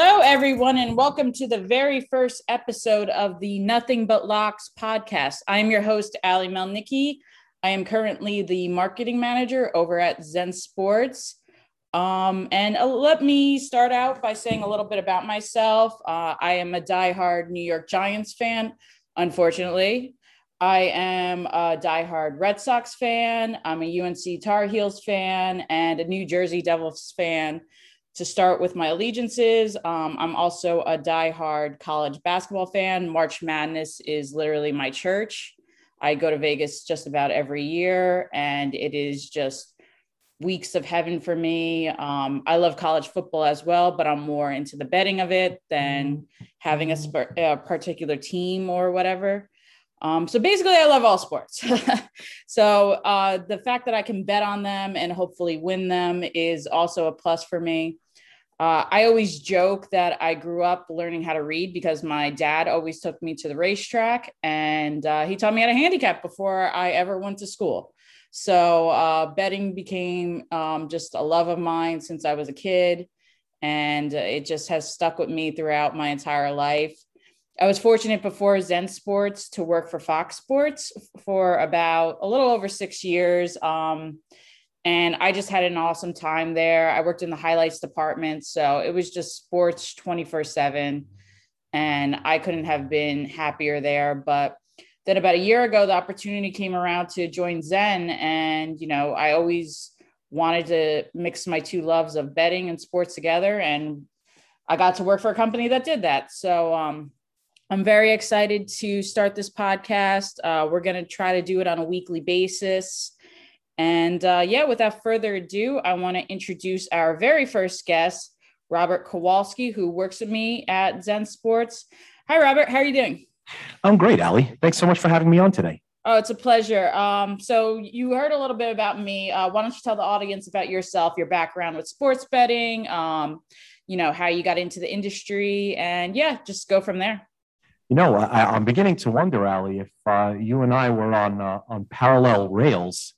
Hello, everyone, and welcome to the very first episode of the Nothing But Locks podcast. I'm your host, Allie Melnicki. I am currently the marketing manager over at Zen Sports. And let me start out by saying a little bit about myself. I am a diehard New York Giants fan, unfortunately. I am a diehard Red Sox fan. I'm a UNC Tar Heels fan and a New Jersey Devils fan. To start with my allegiances, I'm also a diehard college basketball fan. March Madness is literally my church. I go to Vegas just about every year, and it is just weeks of heaven for me. I love college football as well, but I'm more into the betting of it than having a particular team or whatever. So basically, I love all sports. So the fact that I can bet on them and hopefully win them is also a plus for me. I always joke that I grew up learning how to read because my dad always took me to the racetrack, and he taught me how to handicap before I ever went to school. So betting became just a love of mine since I was a kid, and it just has stuck with me throughout my entire life. I was fortunate before Zen Sports to work for Fox Sports for about a little over 6 years. And I just had an awesome time there. I worked in the highlights department, so it was just sports 24/7, and I couldn't have been happier there. But then about a year ago, the opportunity came around to join Zen. And, you know, I always wanted to mix my two loves of betting and sports together. And I got to work for a company that did that. So, I'm very excited to start this podcast. We're going to try to do it on a weekly basis. And without further ado, I want to introduce our very first guest, Robert Kowalski, who works with me at Zen Sports. Hi, Robert. How are you doing? I'm great, Allie. Thanks so much for having me on today. Oh, it's a pleasure. So you heard a little bit about me. Why don't you tell the audience about yourself, your background with sports betting, you know, how you got into the industry, and just go from there. You know, I'm beginning to wonder, Allie, if you and I were on parallel rails.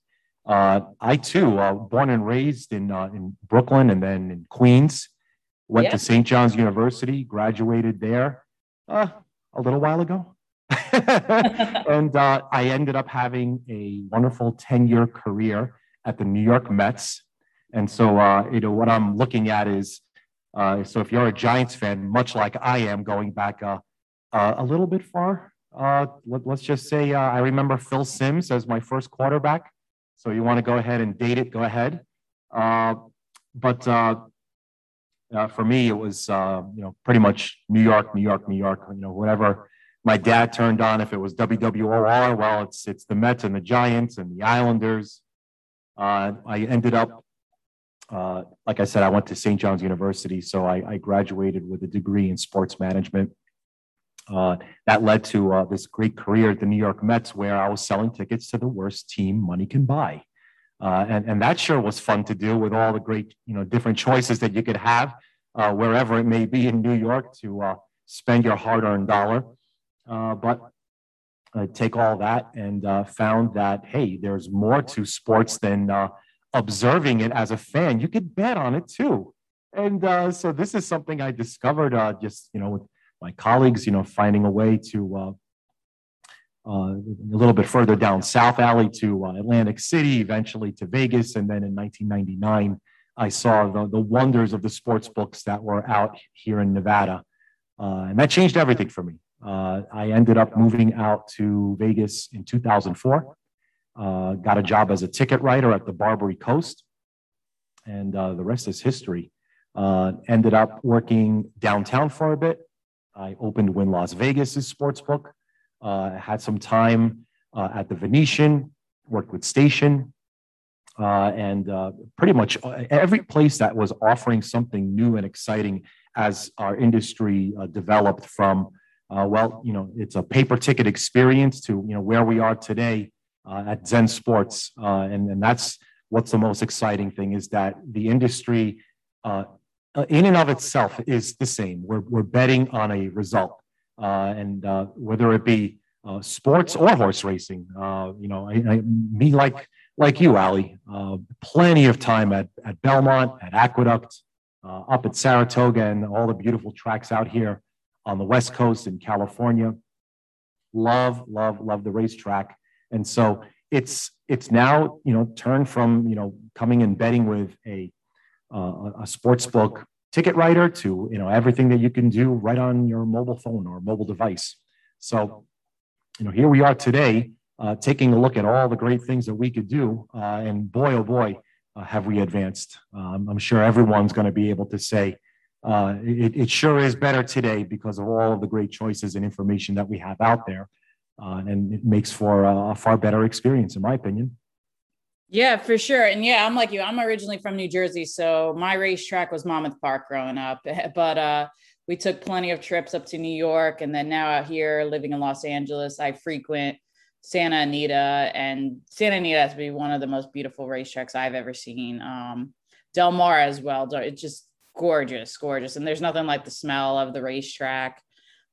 I, too, born and raised in Brooklyn and then in Queens, went to St. John's University, graduated there a little while ago. And I ended up having a wonderful 10-year career at the New York Mets. And so, you know, what I'm looking at is, so if you're a Giants fan, much like I am, going back a little bit far. Let's just say I remember Phil Simms as my first quarterback. So you want to go ahead and date it, go ahead. But for me, it was, you know, pretty much New York, New York, New York, you know, whatever my dad turned on. If it was WWOR, well, it's the Mets and the Giants and the Islanders. I ended up, like I said, I went to St. John's University. So I graduated with a degree in sports management. That led to this great career at the New York Mets, where I was selling tickets to the worst team money can buy. And that sure was fun to do, with all the great, you know, different choices that you could have wherever it may be in New York to spend your hard-earned dollar. But I take all that and found that, hey, there's more to sports than observing it as a fan. You could bet on it too. And so this is something I discovered just, you know, with my colleagues, you know, finding a way to a little bit further down South Alley to Atlantic City, eventually to Vegas. And then in 1999, I saw the wonders of the sports books that were out here in Nevada. And that changed everything for me. I ended up moving out to Vegas in 2004, got a job as a ticket writer at the Barbary Coast. And the rest is history. Ended up working downtown for a bit. I opened Wynn Las Vegas' sportsbook, had some time at the Venetian, worked with Station, and pretty much every place that was offering something new and exciting as our industry developed from, well, you know, it's a paper ticket experience to, you know, where we are today at Zen Sports. And that's what's the most exciting thing, is that the industry in and of itself is the same. We're betting on a result, and whether it be sports or horse racing. You know, me like you, Allie. Plenty of time at Belmont, at Aqueduct, up at Saratoga and all the beautiful tracks out here on the West Coast in California. Love, love, love the racetrack. And so it's now, you know, turned from, you know, coming and betting with a sports book ticket writer to, you know, everything that you can do right on your mobile phone or mobile device. So, you know, here we are today taking a look at all the great things that we could do. And boy, oh boy, have we advanced. I'm sure everyone's going to be able to say it sure is better today because of all of the great choices and information that we have out there. And it makes for a far better experience, in my opinion. Yeah, for sure. And yeah, I'm like you. I'm originally from New Jersey, so my racetrack was Monmouth Park growing up. But we took plenty of trips up to New York. And then now out here living in Los Angeles, I frequent Santa Anita. And Santa Anita has to be one of the most beautiful racetracks I've ever seen. Del Mar as well. It's just gorgeous, gorgeous. And there's nothing like the smell of the racetrack.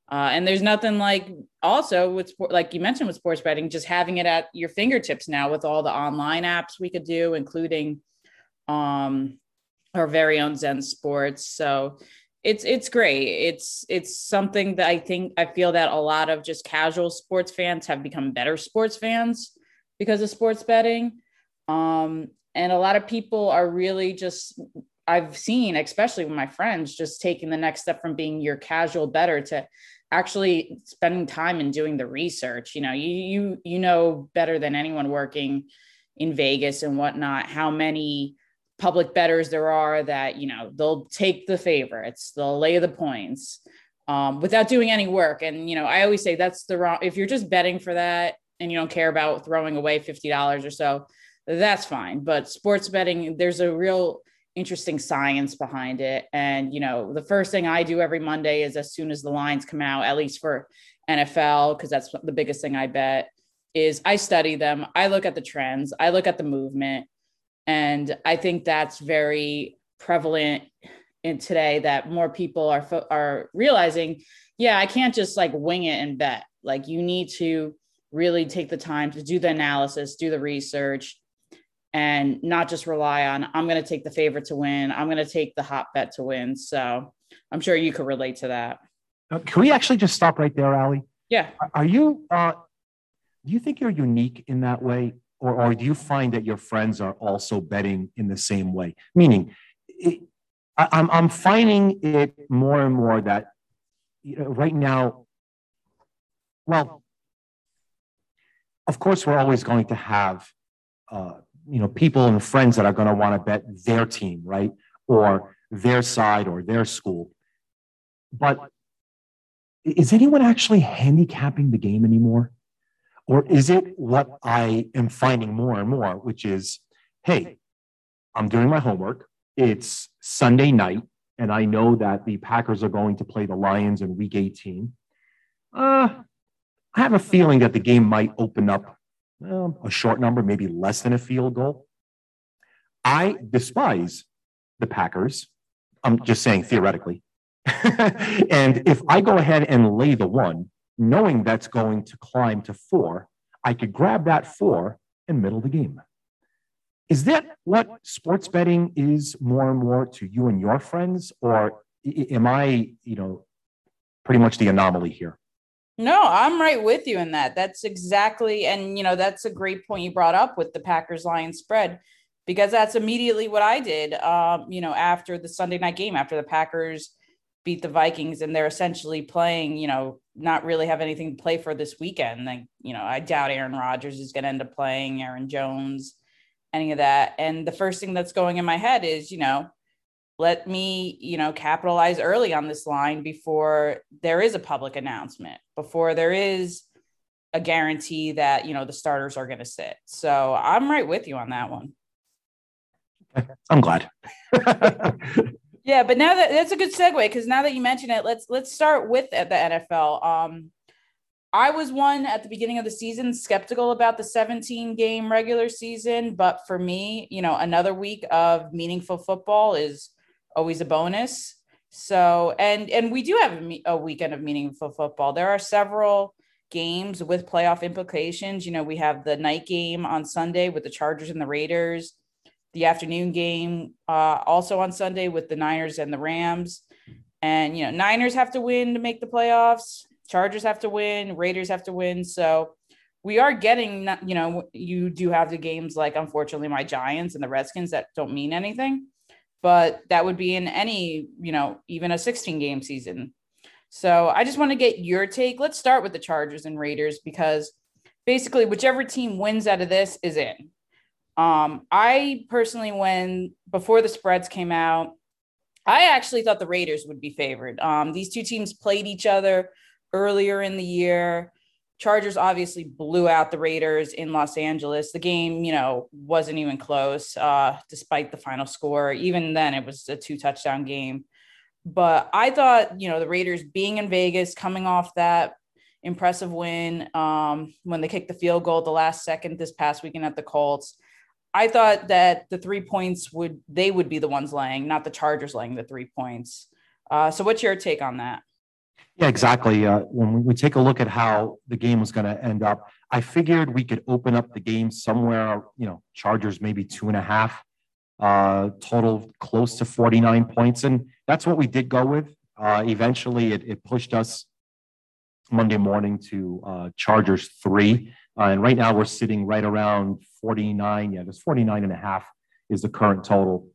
And there's nothing like also with sport, like you mentioned with sports betting, just having it at your fingertips now with all the online apps we could do, including our very own Zen Sports. So it's great. It's something that I feel that a lot of just casual sports fans have become better sports fans because of sports betting. And a lot of people are really just, I've seen, especially with my friends, just taking the next step from being your casual bettor to actually spending time and doing the research. You know, you know better than anyone working in Vegas and whatnot, how many public bettors there are that, you know, they'll take the favorites, they'll lay the points without doing any work. And, you know, I always say that's the wrong, if you're just betting for that and you don't care about throwing away $50 or so, that's fine. But sports betting, there's a real interesting science behind it. And, you know, the first thing I do every Monday is as soon as the lines come out, at least for NFL, because that's the biggest thing I bet, is I study them. I look at the trends. I look at the movement. And I think that's very prevalent in today that more people are realizing, yeah, I can't just like wing it and bet. Like you need to really take the time to do the analysis, do the research, and not just rely on, I'm going to take the favorite to win. I'm going to take the hot bet to win. So I'm sure you could relate to that. Can we actually just stop right there, Allie? Yeah. Are you, do you think you're unique in that way? Or do you find that your friends are also betting in the same way? Meaning, I'm finding it more and more that, you know, right now, well, of course, we're always going to have, you know, people and friends that are going to want to bet their team, right? Or their side or their school. But is anyone actually handicapping the game anymore? Or is it what I am finding more and more, which is, hey, I'm doing my homework. It's Sunday night, and I know that the Packers are going to play the Lions in week 18. I have a feeling that the game might open up a short number, maybe less than a field goal. I despise the Packers. I'm just saying theoretically. And if I go ahead and lay the one, knowing that's going to climb to 4, I could grab that 4 and middle the game. Is that what sports betting is more and more to you and your friends? Or am I, you know, pretty much the anomaly here? No, I'm right with you in that. That's exactly. And, you know, that's a great point you brought up with the Packers-Lions spread, because that's immediately what I did, you know, after the Sunday night game, after the Packers beat the Vikings and they're essentially playing, you know, not really have anything to play for this weekend. Like, you know, I doubt Aaron Rodgers is going to end up playing, Aaron Jones, any of that. And the first thing that's going in my head is, you know, let me, you know, capitalize early on this line before there is a public announcement, before there is a guarantee that, you know, the starters are going to sit. So I'm right with you on that one. I'm glad. Yeah, but now that's a good segue, because now that you mention it, let's start with at the NFL. I was one at the beginning of the season skeptical about the 17-game regular season, but for me, you know, another week of meaningful football is always a bonus. So, and we do have a weekend of meaningful football. There are several games with playoff implications. You know, we have the night game on Sunday with the Chargers and the Raiders. the afternoon game also on Sunday with the Niners and the Rams. And, you know, Niners have to win to make the playoffs. Chargers have to win. Raiders have to win. So we are getting, you know, you do have the games like, unfortunately, my Giants and the Redskins that don't mean anything. But that would be in any, you know, even a 16-game season. So I just want to get your take. Let's start with the Chargers and Raiders because basically whichever team wins out of this is in. I personally, before the spreads came out, I actually thought the Raiders would be favored. These two teams played each other earlier in the year. Chargers obviously blew out the Raiders in Los Angeles. The game, you know, wasn't even close, despite the final score. Even then, it was a 2-touchdown game. But I thought, you know, the Raiders being in Vegas, coming off that impressive win when they kicked the field goal at the last second this past weekend at the Colts, I thought that the 3 points would be the ones laying, not the Chargers laying the 3 points. So what's your take on that? Yeah, exactly. When we take a look at how the game was going to end up, I figured we could open up the game somewhere, you know, Chargers maybe 2.5, total close to 49 points. And that's what we did go with. Eventually, it pushed us Monday morning to Chargers 3. And right now we're sitting right around 49. Yeah, there's 49.5 is the current total.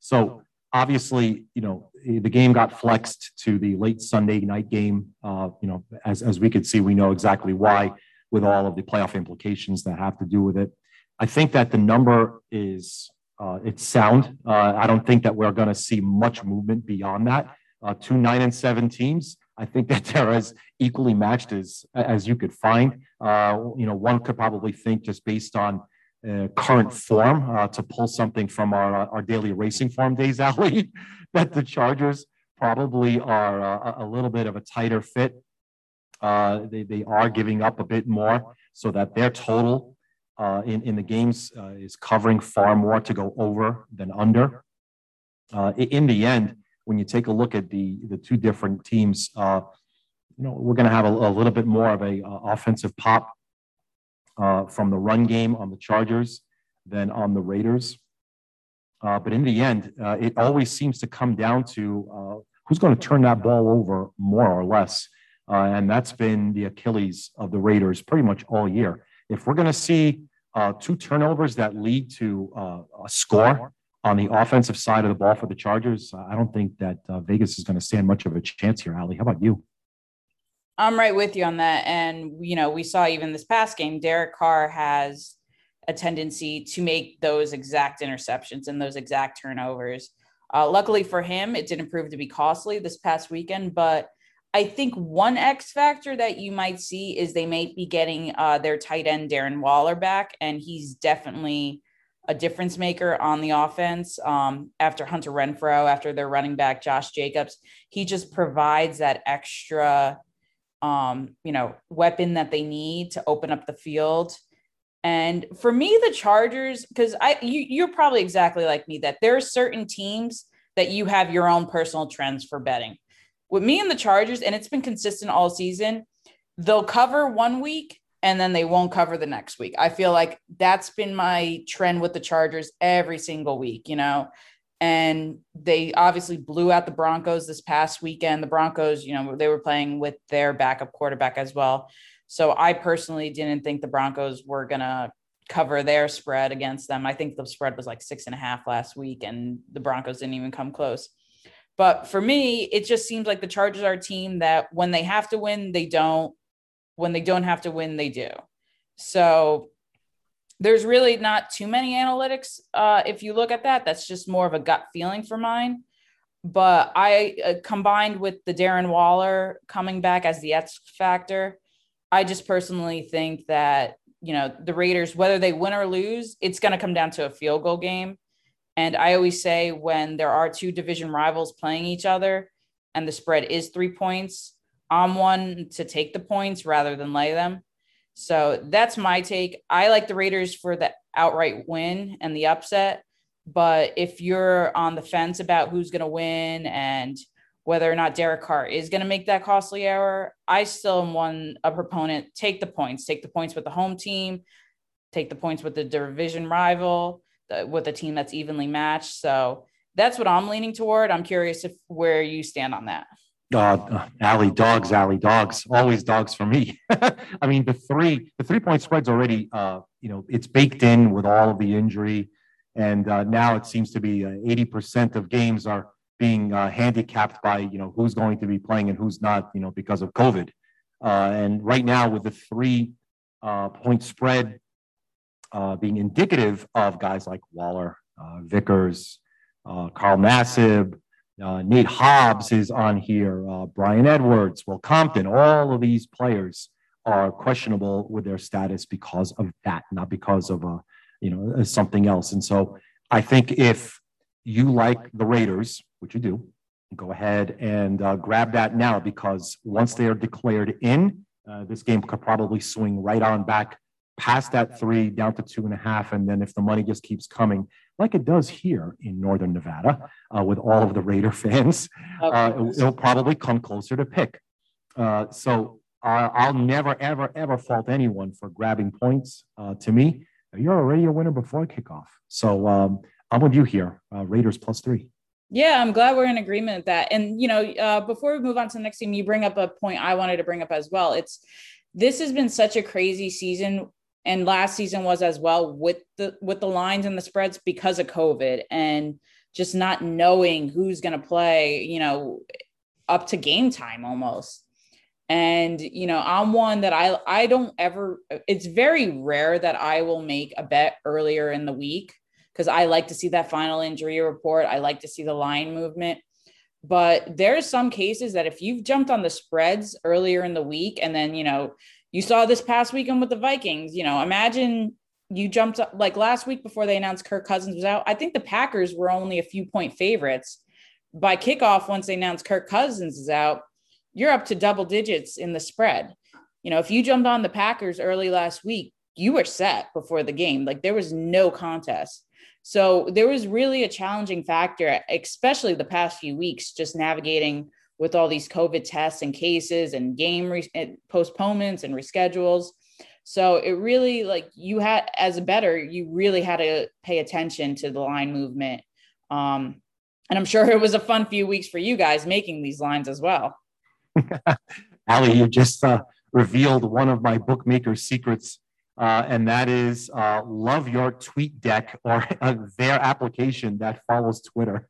So obviously, you know, the game got flexed to the late Sunday night game. You know, as we could see, we know exactly why with all of the playoff implications that have to do with it. I think that the number is, it's sound. I don't think that we're going to see much movement beyond that. 2, 9, and 7 teams. I think that they're as equally matched as you could find. You know, one could probably think just based on current form to pull something from our daily racing form days, Allie, that the Chargers probably are a little bit of a tighter fit. They are giving up a bit more so that their total in the games is covering far more to go over than under. In the end, when you take a look at the two different teams, you know, we're going to have a little bit more of a offensive pop from the run game on the Chargers than on the Raiders. But in the end, it always seems to come down to who's going to turn that ball over more or less. And that's been the Achilles of the Raiders pretty much all year. If we're going to see 2 turnovers that lead to a score on the offensive side of the ball for the Chargers, I don't think that Vegas is going to stand much of a chance here, Allie. How about you? I'm right with you on that. And, you know, we saw even this past game, Derek Carr has a tendency to make those exact interceptions and those exact turnovers. Luckily for him, it didn't prove to be costly this past weekend. But I think one X factor that you might see is they might be getting their tight end Darren Waller back. And he's definitely a difference maker on the offense after Hunter Renfrow, after their running back, Josh Jacobs. He just provides that extra you know, weapon that they need to open up the field. And for me, the Chargers, because you're probably exactly like me, that there are certain teams that you have your own personal trends for betting. With me and the Chargers, and it's been consistent all season, they'll cover one week and then they won't cover the next week. I feel like that's been my trend with the Chargers every single week, you know. And they obviously blew out the Broncos this past weekend. The Broncos, you know, they were playing with their backup quarterback as well. So I personally didn't think the Broncos were going to cover their spread against them. I think the spread was like 6.5 last week, and the Broncos didn't even come close. But for me, it just seems like the Chargers are a team that when they have to win, they don't. When they don't have to win, they do. So there's really not too many analytics. If you look at that, that's just more of a gut feeling for mine. But I combined with the Darren Waller coming back as the X factor, I just personally think that, you know, the Raiders, whether they win or lose, it's going to come down to a field goal game. And I always say when there are two division rivals playing each other and the spread is 3 points, I'm one to take the points rather than lay them. So that's my take. I like the Raiders for the outright win and the upset. But if you're on the fence about who's going to win and whether or not Derek Carr is going to make that costly error, I still am a proponent. Take the points. Take the points with the home team. Take the points with the division rival. with a team that's evenly matched. So that's what I'm leaning toward. I'm curious if where you stand on that. Allie, dogs, always dogs for me. I mean, the three point spread's already, it's baked in with all of the injury. And now it seems to be 80% of games are being handicapped by, who's going to be playing and who's not, because of COVID. And right now with the 3 point spread being indicative of guys like Waller, Vickers, Carl Nassib, Nate Hobbs is on here, Brian Edwards, Will Compton, all of these players are questionable with their status because of that, not because of something else. And so I think if you like the Raiders, which you do, go ahead and grab that now, because once they are declared in, this game could probably swing right on back past that 3 down to 2.5. And then if the money just keeps coming, like it does here in Northern Nevada with all of the Raider fans, it'll probably come closer to pick. So I'll never, ever, ever fault anyone for grabbing points. To me, you're already a winner before kickoff. So I'm with you here, Raiders +3. Yeah, I'm glad we're in agreement with that. And, before we move on to the next team, you bring up a point I wanted to bring up as well. This has been such a crazy season, and last season was as well, with the lines and the spreads because of COVID and just not knowing who's going to play, up to game time almost. And, I'm one that I don't ever, it's very rare that I will make a bet earlier in the week, because I like to see that final injury report. I like to see the line movement, but there's some cases that if you've jumped on the spreads earlier in the week, and then, you saw this past weekend with the Vikings, imagine you jumped up like last week before they announced Kirk Cousins was out. I think the Packers were only a few point favorites by kickoff. Once they announced Kirk Cousins is out, you're up to double digits in the spread. If you jumped on the Packers early last week, you were set before the game. Like, there was no contest. So there was really a challenging factor, especially the past few weeks, just navigating with all these COVID tests and cases and game postponements and reschedules. So it really, you had, as a bettor, you really had to pay attention to the line movement. And I'm sure it was a fun few weeks for you guys making these lines as well. Allie, you just revealed one of my bookmaker's secrets, and that is love your tweet deck or their application that follows Twitter.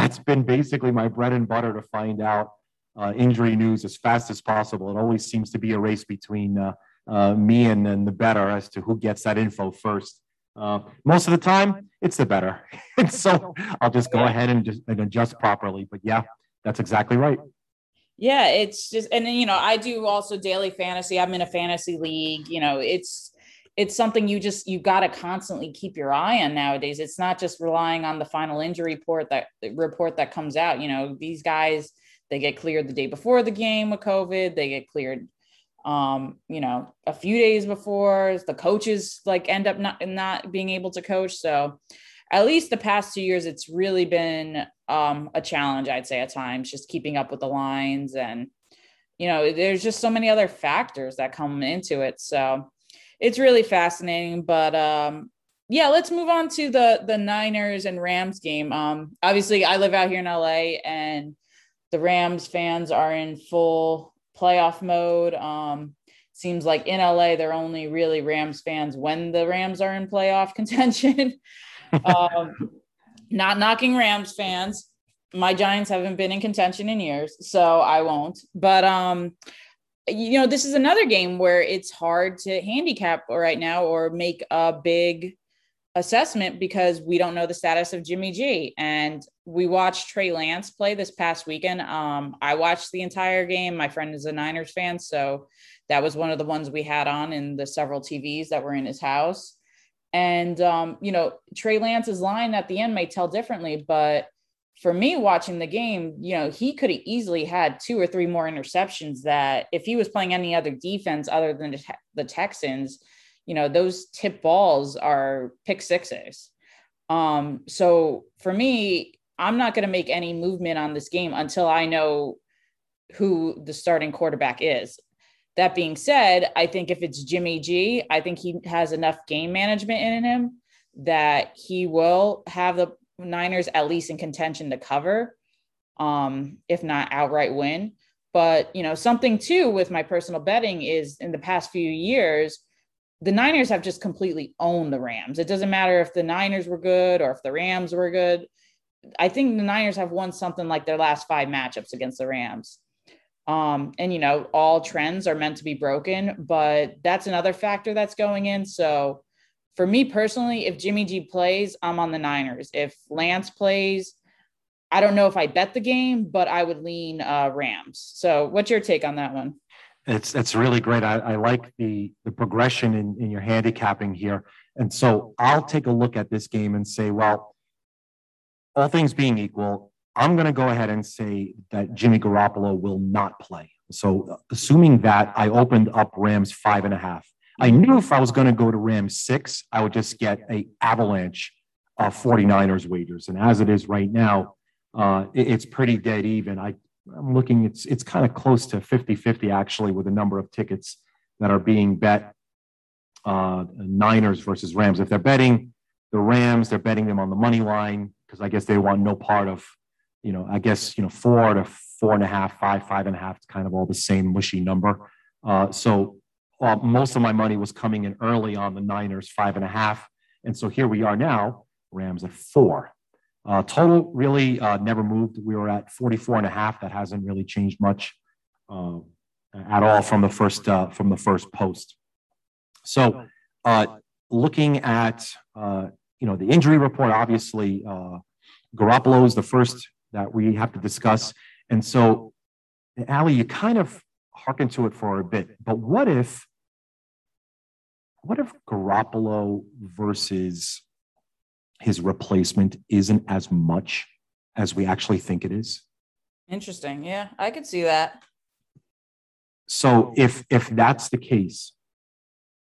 That's been basically my bread and butter to find out injury news as fast as possible. It always seems to be a race between me and the bettor as to who gets that info first. Most of the time, it's the bettor. So I'll just go ahead and adjust properly. But yeah, that's exactly right. Yeah, it's just, and then, I do also daily fantasy. I'm in a fantasy league. It's something you got to constantly keep your eye on nowadays. It's not just relying on the final injury report that comes out. These guys, they get cleared the day before the game with COVID. They get cleared, a few days before. The coaches end up not being able to coach. So at least the past 2 years, it's really been a challenge, I'd say, at times, just keeping up with the lines. And, there's just so many other factors that come into it. So it's really fascinating. But, let's move on to the Niners and Rams game. Obviously, I live out here in LA, and the Rams fans are in full playoff mode. Seems like in LA, they're only really Rams fans when the Rams are in playoff contention. Not knocking Rams fans. My Giants haven't been in contention in years, so I won't. But, this is another game where it's hard to handicap right now or make a big assessment because we don't know the status of Jimmy G. And we watched Trey Lance play this past weekend. I watched the entire game. My friend is a Niners fan, so that was one of the ones we had on in the several TVs that were in his house. And, Trey Lance's line at the end may tell differently, but for me watching the game, he could have easily had 2 or 3 more interceptions that if he was playing any other defense other than the Texans, those tip balls are pick sixes. So for me, I'm not going to make any movement on this game until I know who the starting quarterback is. That being said, I think if it's Jimmy G, I think he has enough game management in him that he will have the Niners at least in contention to cover, if not outright win. But, you know, something too with my personal betting is in the past few years, the Niners have just completely owned the Rams. It doesn't matter if the Niners were good or if the Rams were good. I think the Niners have won something like their last five matchups against the Rams. And, you know, all trends are meant to be broken, but that's another factor that's going in. So for me personally, if Jimmy G plays, I'm on the Niners. If Lance plays, I don't know if I bet the game, but I would lean Rams. So what's your take on that one? It's really great. I like the progression in your handicapping here. And so I'll take a look at this game and say, well, all things being equal, I'm going to go ahead and say that Jimmy Garoppolo will not play. So assuming that, I opened up Rams 5.5. I knew if I was going to go to Rams 6, I would just get a avalanche of 49ers wagers. And as it is right now, it's pretty dead even. I'm looking, it's kind of close to 50-50 actually, with a number of tickets that are being bet, Niners versus Rams. If they're betting the Rams, they're betting them on the money line, because I guess they want no part of, you know, I guess, you know, 4 to 4.5, 5, 5.5, it's kind of all the same mushy number. So most of my money was coming in early on the Niners 5.5. And so here we are now, Rams at 4. Total really never moved. We were at 44.5. That hasn't really changed much at all from the first post. So looking at, the injury report, obviously Garoppolo is the first that we have to discuss. And so, Allie, you kind of hearken to it for a bit, but what if Garoppolo versus his replacement isn't as much as we actually think it is? Interesting. Yeah, I could see that. So if that's the case,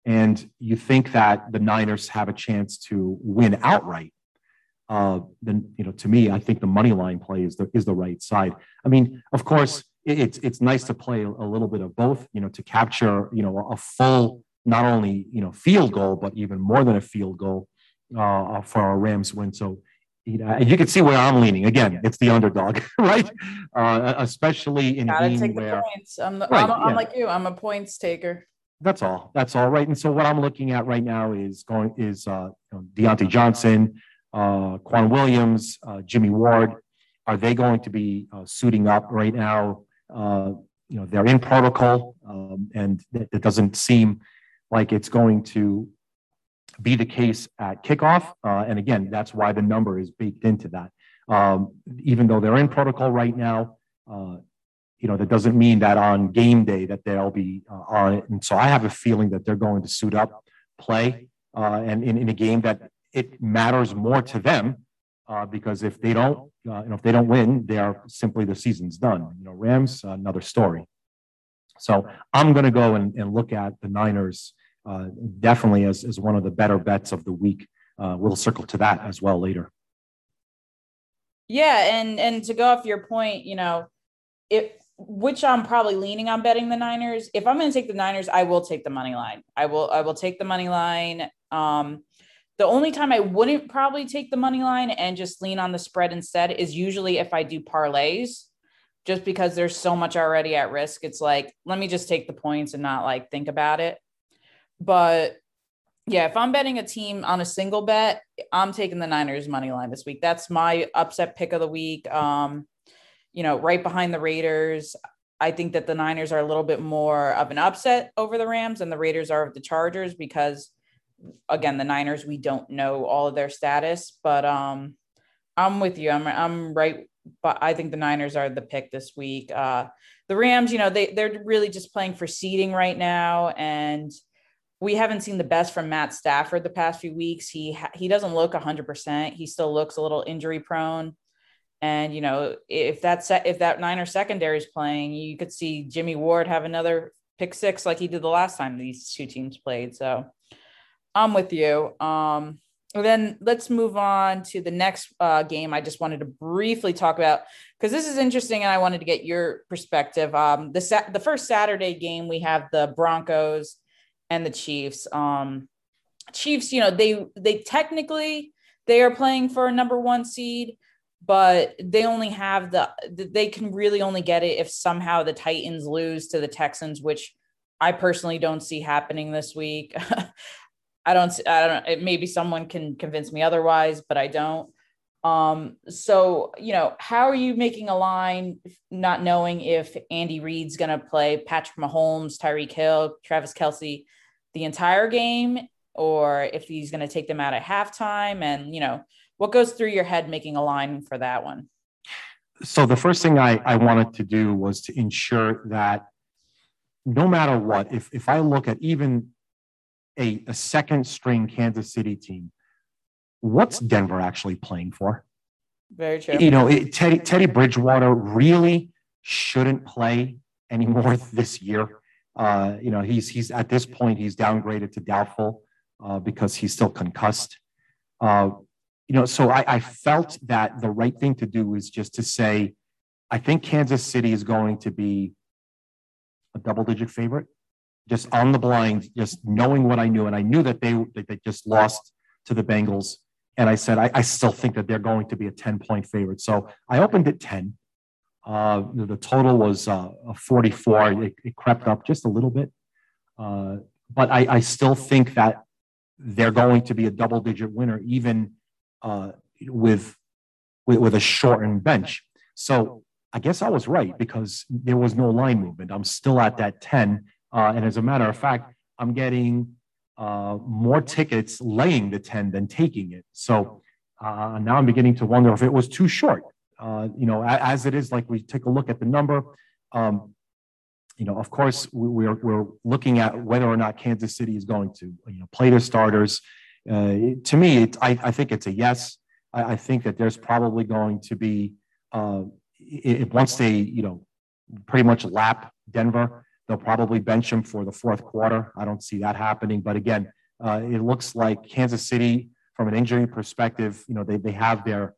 and you think that the Niners have a chance to win outright, then, you know, to me, I think the money line play is the right side. I mean, of course, it's nice to play a little bit of both, you know, to capture, you know, a full, not only, you know, field goal, but even more than a field goal for our Rams win. So, you know, you can see where I'm leaning. Again, it's the underdog, right? Especially in a game where points. I'm like you. I'm a points taker. That's all right. And so what I'm looking at right now is Deontay Johnson, Quan Williams, Jimmy Ward. Are they going to be suiting up right now? They're in protocol, and it doesn't seem like it's going to be the case at kickoff. And again, that's why the number is baked into that. Even though they're in protocol right now, that doesn't mean that on game day that they'll be on it. And so I have a feeling that they're going to suit up, play, and in a game that it matters more to them, because if they don't, if they don't win, they are simply, the season's done. You know, Rams, another story. So I'm going to go and look at the Niners definitely as one of the better bets of the week. We'll circle to that as well later. Yeah, and to go off your point, you know, which I'm probably leaning on betting the Niners. If I'm going to take the Niners, I will take the money line. I will take the money line. The only time I wouldn't probably take the money line and just lean on the spread instead is usually if I do parlays, just because there's so much already at risk. It's like, let me just take the points and not like think about it. But yeah, if I'm betting a team on a single bet, I'm taking the Niners money line this week. That's my upset pick of the week. Right behind the Raiders. I think that the Niners are a little bit more of an upset over the Rams than the Raiders are of the Chargers, because again, the Niners, we don't know all of their status, but I'm with you. I'm right. But I think the Niners are the pick this week. The Rams, you know, they're really just playing for seeding right now. And we haven't seen the best from Matt Stafford the past few weeks. He doesn't look 100%. He still looks a little injury prone. And, you know, if that Niner secondary is playing, you could see Jimmy Ward have another pick six like he did the last time these two teams played. So I'm with you. Then let's move on to the next game. I just wanted to briefly talk about, because this is interesting and I wanted to get your perspective. The first Saturday game, we have the Broncos and the Chiefs. Chiefs, you know, they technically they are playing for a number one seed, but they only have they can really only get it if somehow the Titans lose to the Texans, which I personally don't see happening this week. I don't, maybe someone can convince me otherwise, but I don't. So, you know, how are you making a line not knowing if Andy Reid's going to play Patrick Mahomes, Tyreek Hill, Travis Kelce the entire game, or if he's going to take them out at halftime? And, you know, what goes through your head making a line for that one? So the first thing I wanted to do was to ensure that no matter what, if I look at even a second string Kansas City team, what's Denver actually playing for? Very true. You know, Teddy Bridgewater really shouldn't play anymore this year. You know, he's at this point, he's downgraded to doubtful because he's still concussed. You know, so I felt that the right thing to do is just to say, I think Kansas City is going to be a double-digit favorite, just on the blind, just knowing what I knew. And I knew that they just lost to the Bengals. And I said, I still think that they're going to be a 10-point favorite. So I opened at 10. The total was 44. It crept up just a little bit. But I still think that they're going to be a double-digit winner, even with a shortened bench. So I guess I was right because there was no line movement. I'm still at that 10. And as a matter of fact, I'm getting more tickets laying the 10 than taking it. So now I'm beginning to wonder if it was too short. You know, as it is, like we take a look at the number, you know, of course, we're looking at whether or not Kansas City is going to, you know, play their starters. To me, I think it's a yes. I think that there's probably going to be, once they, you know, pretty much lap Denver, they'll probably bench him for the fourth quarter. I don't see that happening. But again, it looks like Kansas City, from an injury perspective, you know, they have their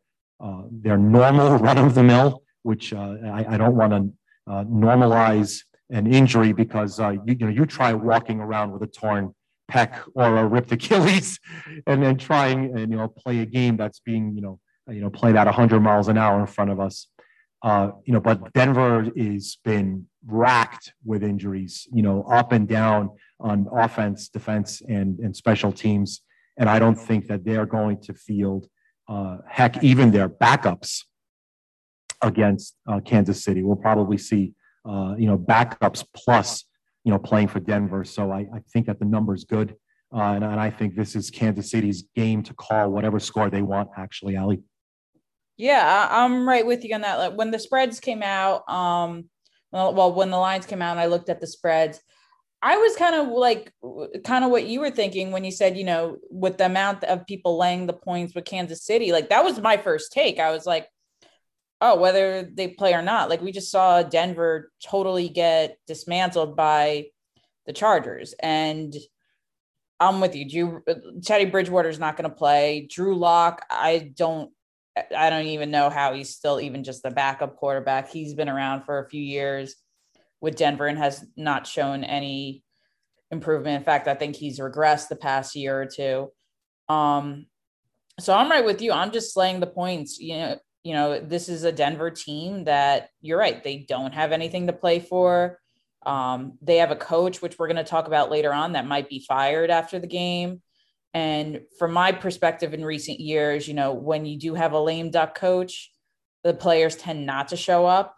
normal run of the mill, which I don't want to normalize an injury because you know, you try walking around with a torn pec or a ripped Achilles, and then trying and, you know, play a game that's being, you know, played at 100 miles an hour in front of us. You know, but Denver has been racked with injuries, you know, up and down on offense, defense, and special teams. And I don't think that they're going to field, heck, even their backups against Kansas City. We'll probably see, you know, backups plus, you know, playing for Denver. So I think that the number's good. And I think this is Kansas City's game to call whatever score they want, actually, Allie. Yeah, I'm right with you on that. Like when the spreads came out, when the lines came out and I looked at the spreads, I was kind of what you were thinking when you said, you know, with the amount of people laying the points with Kansas City, like that was my first take. I was like, oh, whether they play or not, like we just saw Denver totally get dismantled by the Chargers. And I'm with you. Teddy Bridgewater's not going to play. Drew Lock, I don't even know how he's still even just the backup quarterback. He's been around for a few years with Denver and has not shown any improvement. In fact, I think he's regressed the past year or two. So I'm right with you. I'm just slaying the points. You know, this is a Denver team that you're right. They don't have anything to play for. They have a coach, which we're going to talk about later on, that might be fired after the game. And from my perspective in recent years, you know, when you do have a lame duck coach, the players tend not to show up.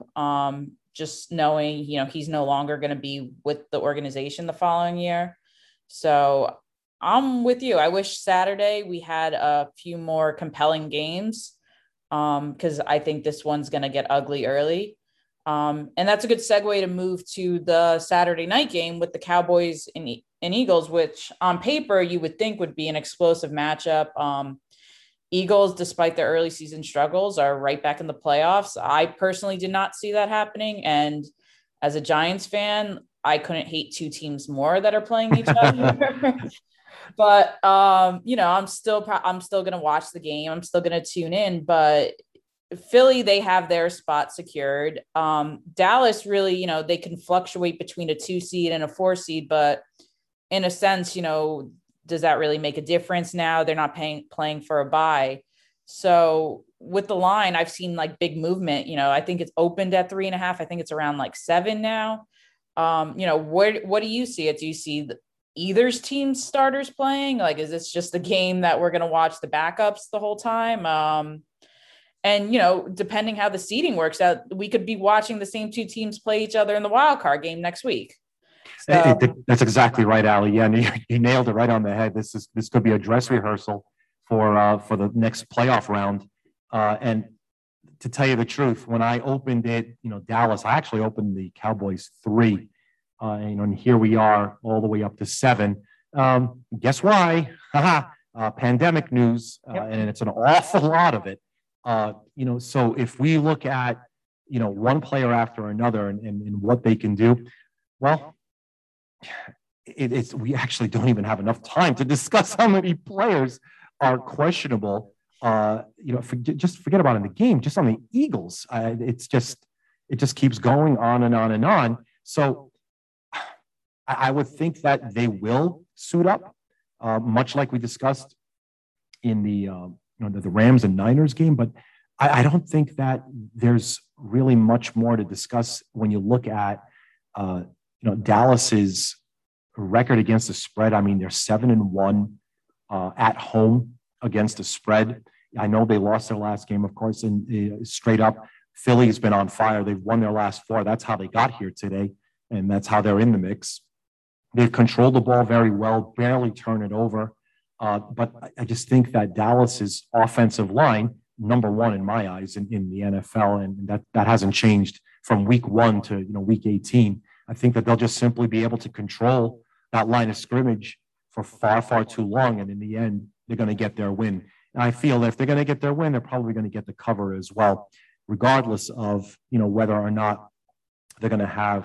Just knowing, you know, he's no longer going to be with the organization the following year. So I'm with you. I wish Saturday we had a few more compelling games because I think this one's going to get ugly early. And that's a good segue to move to the Saturday night game with the Cowboys and Eagles, which on paper you would think would be an explosive matchup. Eagles, despite their early season struggles, are right back in the playoffs. I personally did not see that happening. And as a Giants fan, I couldn't hate two teams more that are playing each other. But, you know, I'm still going to watch the game. I'm still going to tune in. But Philly, they have their spot secured. Dallas really, you know, they can fluctuate between a 2 seed and a 4 seed. But in a sense, you know, does that really make a difference now? They're not playing for a bye. So with the line, I've seen like big movement. You know, I think it's opened at 3.5. I think it's around like 7 now. You know, what do you see it? Do you see either's team starters playing? Like, is this just a game that we're going to watch the backups the whole time? And, you know, depending how the seeding works out, we could be watching the same two teams play each other in the wild card game next week. So, that's exactly right, Allie. Yeah, you nailed it right on the head. This could be a dress rehearsal for the next playoff round. And to tell you the truth, when I opened it, you know, Dallas, I actually opened the Cowboys 3, and here we are all the way up to 7. Guess why? Pandemic news, and it's an awful lot of it. So if we look at, one player after another and what they can do, well, we actually don't even have enough time to discuss how many players are questionable. Just forget about in the game, just on the Eagles. It just keeps going on and on and on. So I would think that they will suit up, much like we discussed in the Rams and Niners game. But I don't think that there's really much more to discuss when you look at Dallas's record against the spread. I mean, they're 7-1 at home against the spread. I know they lost their last game, of course, and straight up Philly's been on fire. They've won their last 4. That's how they got here today, and that's how they're in the mix. They've controlled the ball very well, barely turn it over. But I just think that Dallas's offensive line, number one in my eyes in the NFL, and that hasn't changed from week 1 to week 18. I think that they'll just simply be able to control that line of scrimmage for far, far too long. And in the end, they're going to get their win. And I feel that if they're going to get their win, they're probably going to get the cover as well, regardless of, whether or not they're going to have,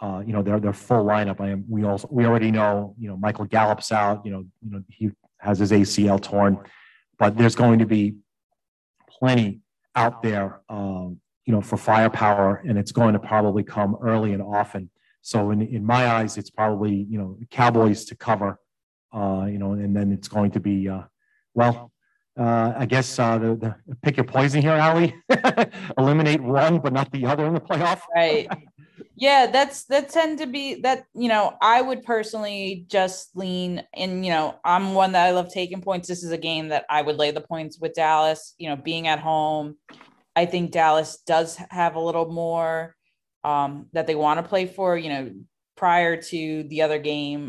their full lineup. We already know, Michael Gallup's out, he has his ACL torn, but there's going to be plenty out there, for firepower, and it's going to probably come early and often. So in my eyes, it's probably, Cowboys to cover, and then it's going to be, I guess the pick your poison here, Allie. Eliminate one, but not the other in the playoff. Right. Yeah, I would personally just lean in, I'm one that I love taking points. This is a game that I would lay the points with Dallas, being at home. I think Dallas does have a little more that they want to play for, prior to the other game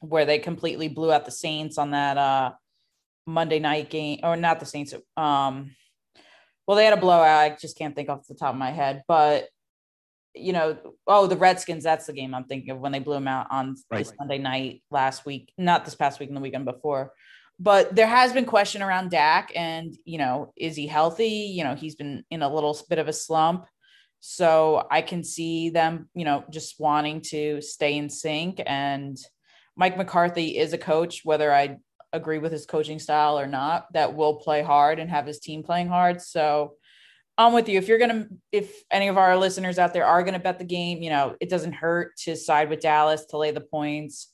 where they completely blew out the Saints on that Monday night game, or not the Saints. They had a blowout. I just can't think off the top of my head, but the Redskins, that's the game I'm thinking of when they blew them out on this Monday night last week, not this past week and the weekend before. But there has been question around Dak and, is he healthy? He's been in a little bit of a slump. So I can see them, just wanting to stay in sync. And Mike McCarthy is a coach, whether I agree with his coaching style or not, that will play hard and have his team playing hard. So I'm with you. If any of our listeners out there are going to bet the game, it doesn't hurt to side with Dallas to lay the points.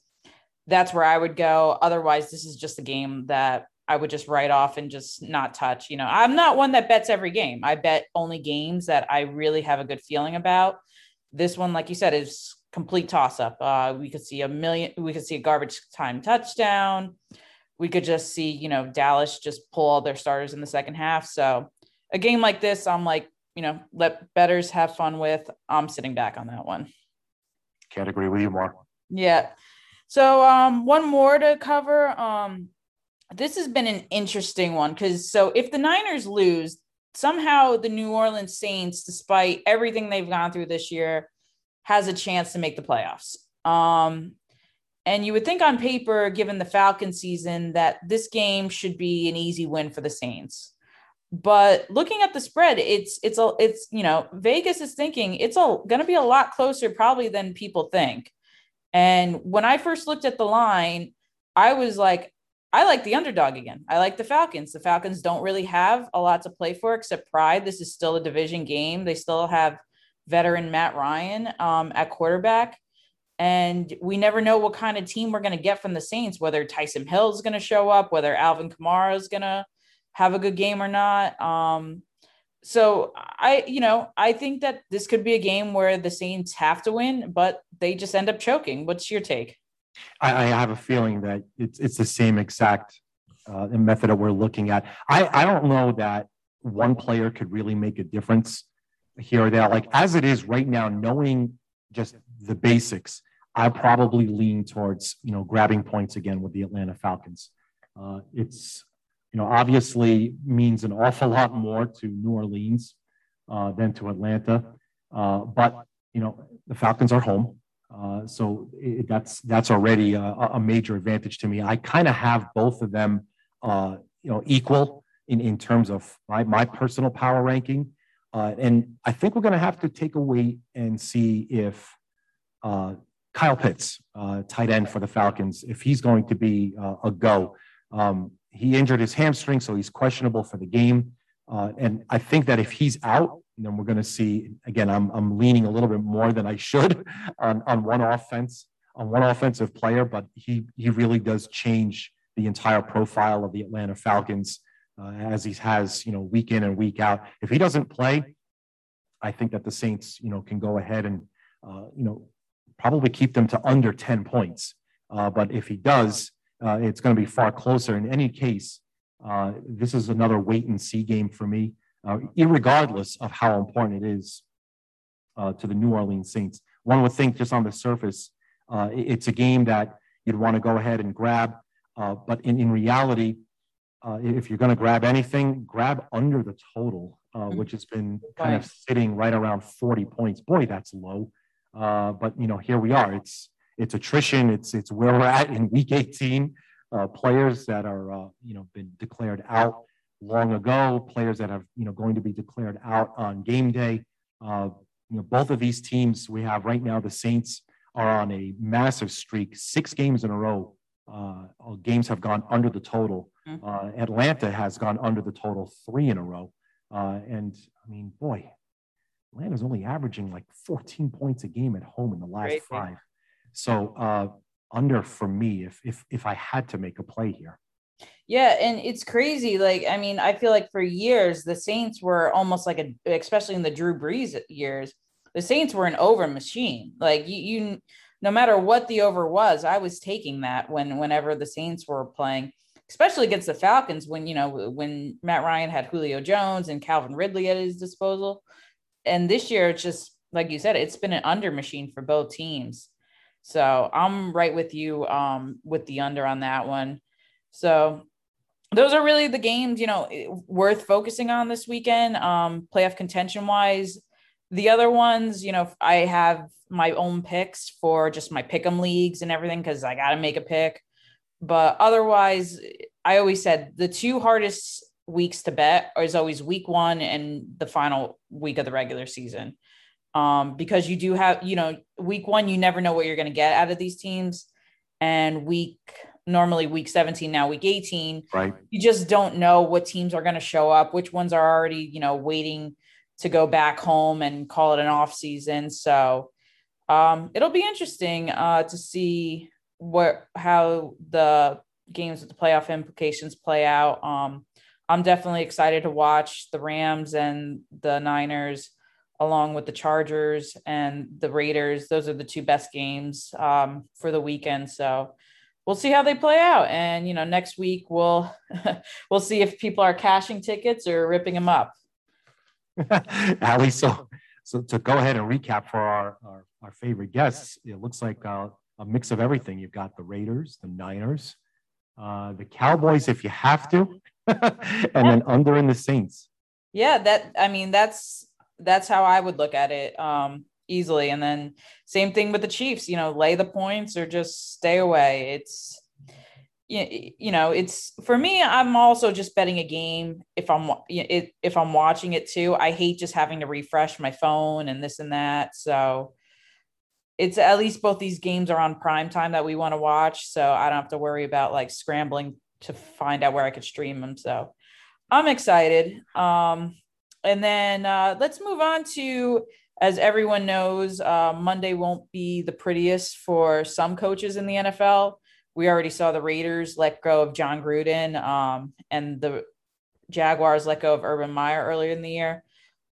That's where I would go. Otherwise, this is just a game that I would just write off and just not touch. I'm not one that bets every game. I bet only games that I really have a good feeling about. This one, like you said, is complete toss up. We could see a garbage time touchdown. We could just see, Dallas just pull all their starters in the second half. So a game like this, I'm like, let bettors have fun with. I'm sitting back on that one. Can't agree with you more. Yeah. So one more to cover. This has been an interesting one because if the Niners lose, somehow the New Orleans Saints, despite everything they've gone through this year, has a chance to make the playoffs. And you would think on paper, given the Falcons season, that this game should be an easy win for the Saints. But looking at the spread, Vegas is thinking it's going to be a lot closer probably than people think. And when I first looked at the line, I was like, I like the underdog again. I like the Falcons. The Falcons don't really have a lot to play for except pride. This is still a division game. They still have veteran Matt Ryan at quarterback. And we never know what kind of team we're going to get from the Saints, whether Tyson Hill is going to show up, whether Alvin Kamara is going to have a good game or not. So I think that this could be a game where the Saints have to win, but they just end up choking. What's your take? I have a feeling that it's the same exact method that we're looking at. I don't know that one player could really make a difference here or there. Like, as it is right now, knowing just the basics, I probably lean towards, grabbing points again with the Atlanta Falcons. It's, obviously means an awful lot more to New Orleans than to Atlanta. But the Falcons are home. So that's already a major advantage to me. I kind of have both of them, equal in terms of my personal power ranking. And I think we're going to have to take a wait and see if Kyle Pitts, tight end for the Falcons, if he's going to be a go. He injured his hamstring, so he's questionable for the game. And I think that if he's out, then we're going to see, again, I'm leaning a little bit more than I should on one offensive player, but he really does change the entire profile of the Atlanta Falcons as he has, week in and week out. If he doesn't play, I think that the Saints, can go ahead and, probably keep them to under 10 points. But if he does, it's going to be far closer. In any case, this is another wait and see game for me, irregardless of how important it is to the New Orleans Saints. One would think just on the surface, it's a game that you'd want to go ahead and grab. But in reality, if you're going to grab anything, grab under the total, which has been kind of sitting right around 40 points. Boy, that's low. But here we are. It's attrition. It's where we're at in week 18. Players that are, been declared out long ago, players that have, going to be declared out on game day. Both of these teams we have right now, the Saints are on a massive streak, 6 games in a row. Games have gone under the total. Atlanta has gone under the total 3 in a row. Atlanta's only averaging like 14 points a game at home in the last 5. So under for me, if I had to make a play here. Yeah. And it's crazy. I feel like for years, the Saints were almost like especially in the Drew Brees years, the Saints were an over machine. Like you, no matter what the over was, I was taking that whenever the Saints were playing, especially against the Falcons when Matt Ryan had Julio Jones and Calvin Ridley at his disposal. And this year, it's just, like you said, it's been an under machine for both teams. So I'm right with you with the under on that one. So those are really the games, worth focusing on this weekend, playoff contention wise. The other ones, I have my own picks for just my pick'em leagues and everything, because I got to make a pick. But otherwise, I always said the 2 hardest weeks to bet is always week 1 and the final week of the regular season. Because you do have, week 1, you never know what you're going to get out of these teams. And normally week 17, now week 18, right? You just don't know what teams are going to show up, which ones are already, waiting to go back home and call it an off season. So it'll be interesting to see how the games with the playoff implications play out. I'm definitely excited to watch the Rams and the Niners, along with the Chargers and the Raiders. Those are the 2 best games for the weekend. So we'll see how they play out. And, next week we'll see if people are cashing tickets or ripping them up. Allie, so to go ahead and recap for our favorite guests, it looks like a mix of everything. You've got the Raiders, the Niners, the Cowboys, if you have to, and then under in the Saints. Yeah, that's how I would look at it easily. And then same thing with the Chiefs, lay the points or just stay away. It's, it's for me, I'm also just betting a game. If I'm watching it too, I hate just having to refresh my phone and this and that. So it's at least both these games are on prime time that we want to watch. So I don't have to worry about like scrambling to find out where I could stream them. So I'm excited. And then let's move on to as everyone knows, Monday won't be the prettiest for some coaches in the NFL. We already saw the Raiders let go of John Gruden, and the Jaguars let go of Urban Meyer earlier in the year.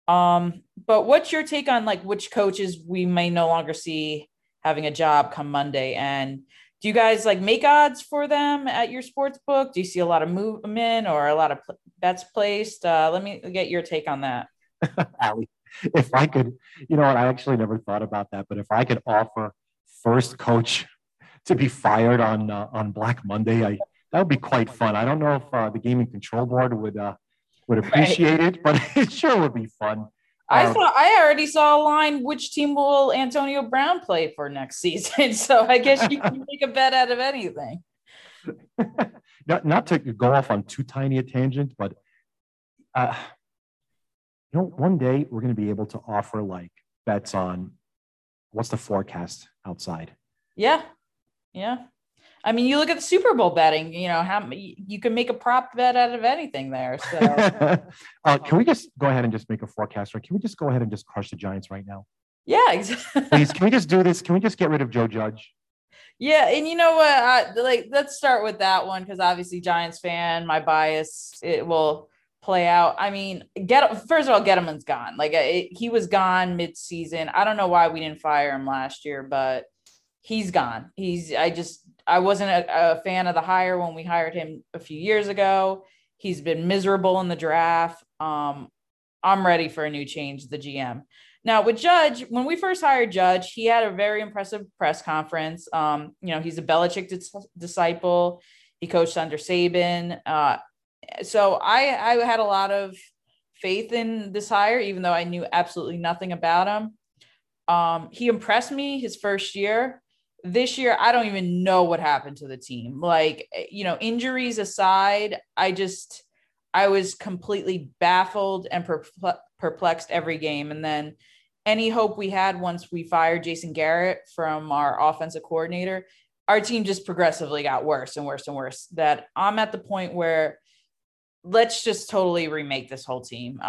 But what's your take on like which coaches we may no longer see having a job come Monday? And do you guys like make odds for them at your sports book? Do you see a lot of movement or a lot of bets placed? Let me get your take on that. Allie, if I could, you know what? I actually never thought about that, but if I could offer first coach to be fired on Black Monday, that would be quite fun. I don't know if the Gaming Control Board would appreciate it, but it sure would be fun. I already saw a line, which team will Antonio Brown play for next season? So I guess you can make a bet out of anything. Not to go off on too tiny a tangent, but you know, one day we're going to be able to offer like bets on what's the forecast outside. Yeah. Yeah. I mean, you look at the Super Bowl betting, you know, how you can make a prop bet out of anything there. So can we just go ahead and just make a forecast? Or can we just go ahead and just crush the Giants right now? Yeah, exactly. Please, can we just do this? Can we just get rid of Joe Judge? Yeah. And you know what? Let's start with that one, because obviously Giants fan, my bias, it will play out. I mean, first of all, Gettleman's gone. Like he was gone mid-season. I don't know why we didn't fire him last year, but he's gone. I wasn't a fan of the hire when we hired him a few years ago. He's been miserable in the draft. I'm ready for a new change, the GM. Now with Judge, when we first hired Judge, he had a very impressive press conference. You know, he's a Belichick disciple. He coached under Saban. So I had a lot of faith in this hire, even though I knew absolutely nothing about him. He impressed me his first year. This year, I don't even know what happened to the team. Like, you know, injuries aside, I was completely baffled and perplexed every game. And then any hope we had once we fired Jason Garrett from our offensive coordinator, our team just progressively got worse and worse and worse, that I'm at the point where let's just totally remake this whole team.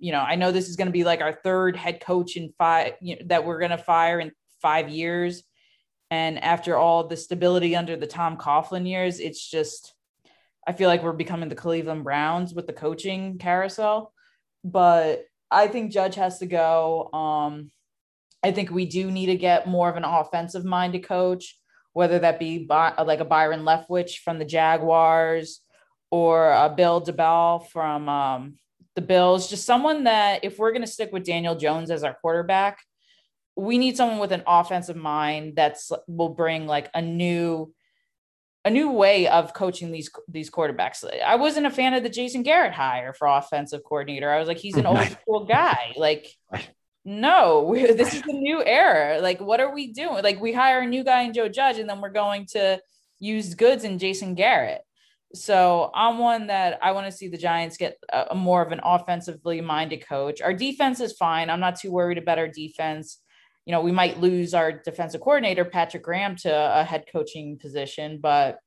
You know, I know this is going to be like our third head coach in five, you know, that we're going to fire in 5 years. And after all the stability under the Tom Coughlin years, it's just, I feel like we're becoming the Cleveland Browns with the coaching carousel. But I think Judge has to go. I think we do need to get more of an offensive minded coach, whether that be like a Byron Leftwich from the Jaguars or a Bill DeBell from the Bills, just someone that if we're going to stick with Daniel Jones as our quarterback, we need someone with an offensive mind that's will bring like a new way of coaching these quarterbacks. I wasn't a fan of the Jason Garrett hire for offensive coordinator. I was like, he's an old school guy. Like, no, this is a new era. Like, what are we doing? Like, we hire a new guy in Joe Judge, and then we're going to use goods in Jason Garrett. So I'm one that I want to see the Giants get a more of an offensively minded coach. Our defense is fine. I'm not too worried about our defense. You know, we might lose our defensive coordinator, Patrick Graham, to a head coaching position, but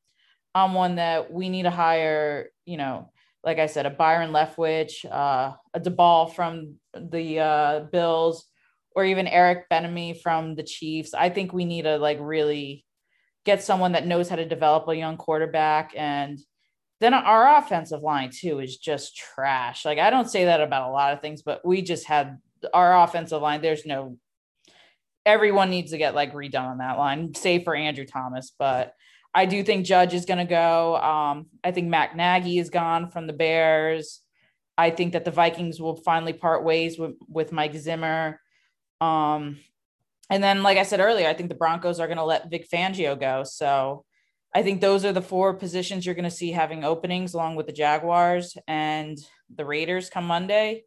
I'm one that we need to hire, you know, like I said, a Byron Leftwich, a DeBall from the Bills, or even Eric Bieniemy from the Chiefs. I think we need to like really get someone that knows how to develop a young quarterback. And then our offensive line too is just trash. Like, I don't say that about a lot of things, but we just had our offensive line. Everyone needs to get like redone on that line, save for Andrew Thomas. But I do think Judge is going to go. I think Matt Nagy is gone from the Bears. I think that the Vikings will finally part ways with Mike Zimmer. And then, like I said earlier, I think the Broncos are going to let Vic Fangio go. So I think those are the four positions you're going to see having openings, along with the Jaguars and the Raiders come Monday.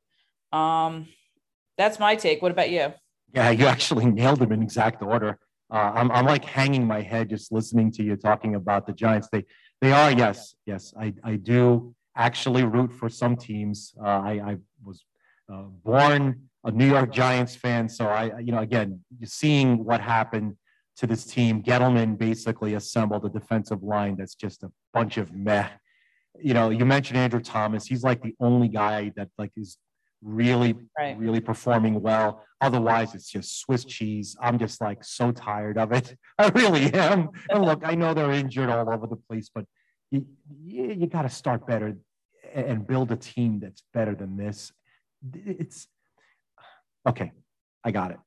That's my take. What about you? Yeah, you actually nailed them in exact order. I'm like hanging my head just listening to you talking about the Giants. They are, yes. I do actually root for some teams. I was born a New York Giants fan, so I, you know, again, seeing what happened to this team, Gettleman basically assembled a defensive line that's just a bunch of meh. You know, you mentioned Andrew Thomas. He's like the only guy that like is really, really performing well. Otherwise, it's just Swiss cheese. I'm just like so tired of it. I really am. And look, I know they're injured all over the place, but you got to start better and build a team that's better than this. It's okay. I got it.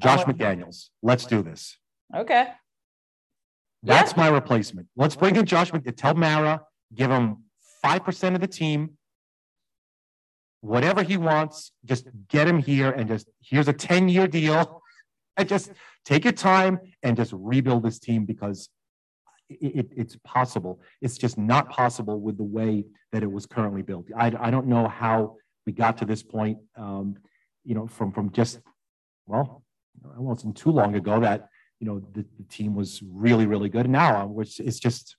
Josh McDaniels. Let's do this. Okay. That's my replacement. Let's bring in Josh McDaniels. Tell Mara, give him 5% of the team, whatever he wants, just get him here and just here's a 10-year deal and just take your time and just rebuild this team because it's possible. It's just not possible with the way that it was currently built. I don't know how we got to this point, I wasn't too long ago that, the team was really, really good. Now, which it's just,